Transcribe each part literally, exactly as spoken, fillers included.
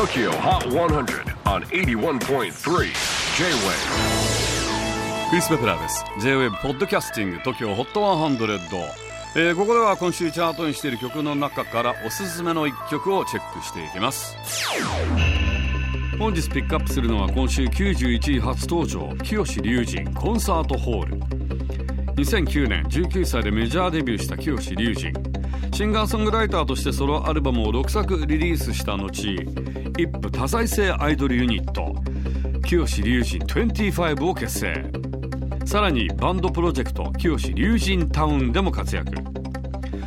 トキオ ホット ハンドレッド on はちじゅういってんさん J-ウェーブ クリス・ベプラーです。 J-ウェーブ ポッドキャスティング トキオ ホット ハンドレッド、えー、ここでは今週チャートにしている曲の中からおすすめのいっきょくをチェックしていきます。本日ピックアップするのは今週きゅうじゅういちい初登場、清志隆人コンサートホール。にせんきゅうねんじゅうきゅうさいでメジャーデビューした清志隆人、シンガーソングライターとしてソロアルバムをろくさくリリースした後、一夫多妻制アイドルユニット清志隆人にじゅうごを結成。さらにバンドプロジェクト清志隆人タウンでも活躍。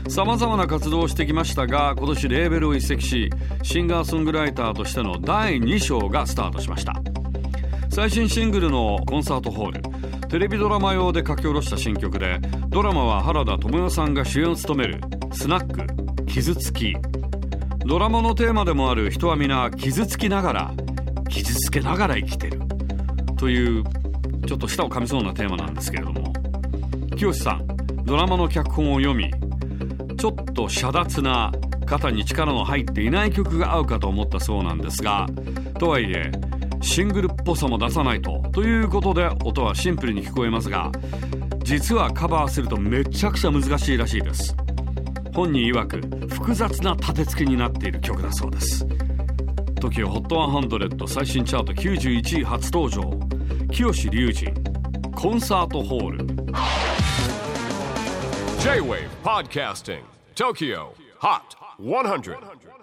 さまざまな活動をしてきましたが、今年レーベルを移籍し、シンガーソングライターとしてのだいに章がスタートしました。最新シングルのコンサートホール、テレビドラマ用で書き下ろした新曲で、ドラマは原田知世さんが主演を務めるスナック傷つき。ドラマのテーマでもある、人は皆傷つきながら傷つけながら生きてるというちょっと舌を噛みそうなテーマなんですけれども、清志さんドラマの脚本を読み、ちょっと遮奪な肩に力の入っていない曲が合うかと思ったそうなんですが、とはいえシングルっぽさも出さないとということで、音はシンプルに聞こえますが、実はカバーするとめちゃくちゃ難しいらしいです。本人曰く複雑な立て付けになっている曲だそうです。 トキオ ホット ハンドレッド最新チャートきゅうじゅういちい初登場、清志隆人コンサートホール。 J-ウェーブ Podcasting トキオ ホット ハンドレッド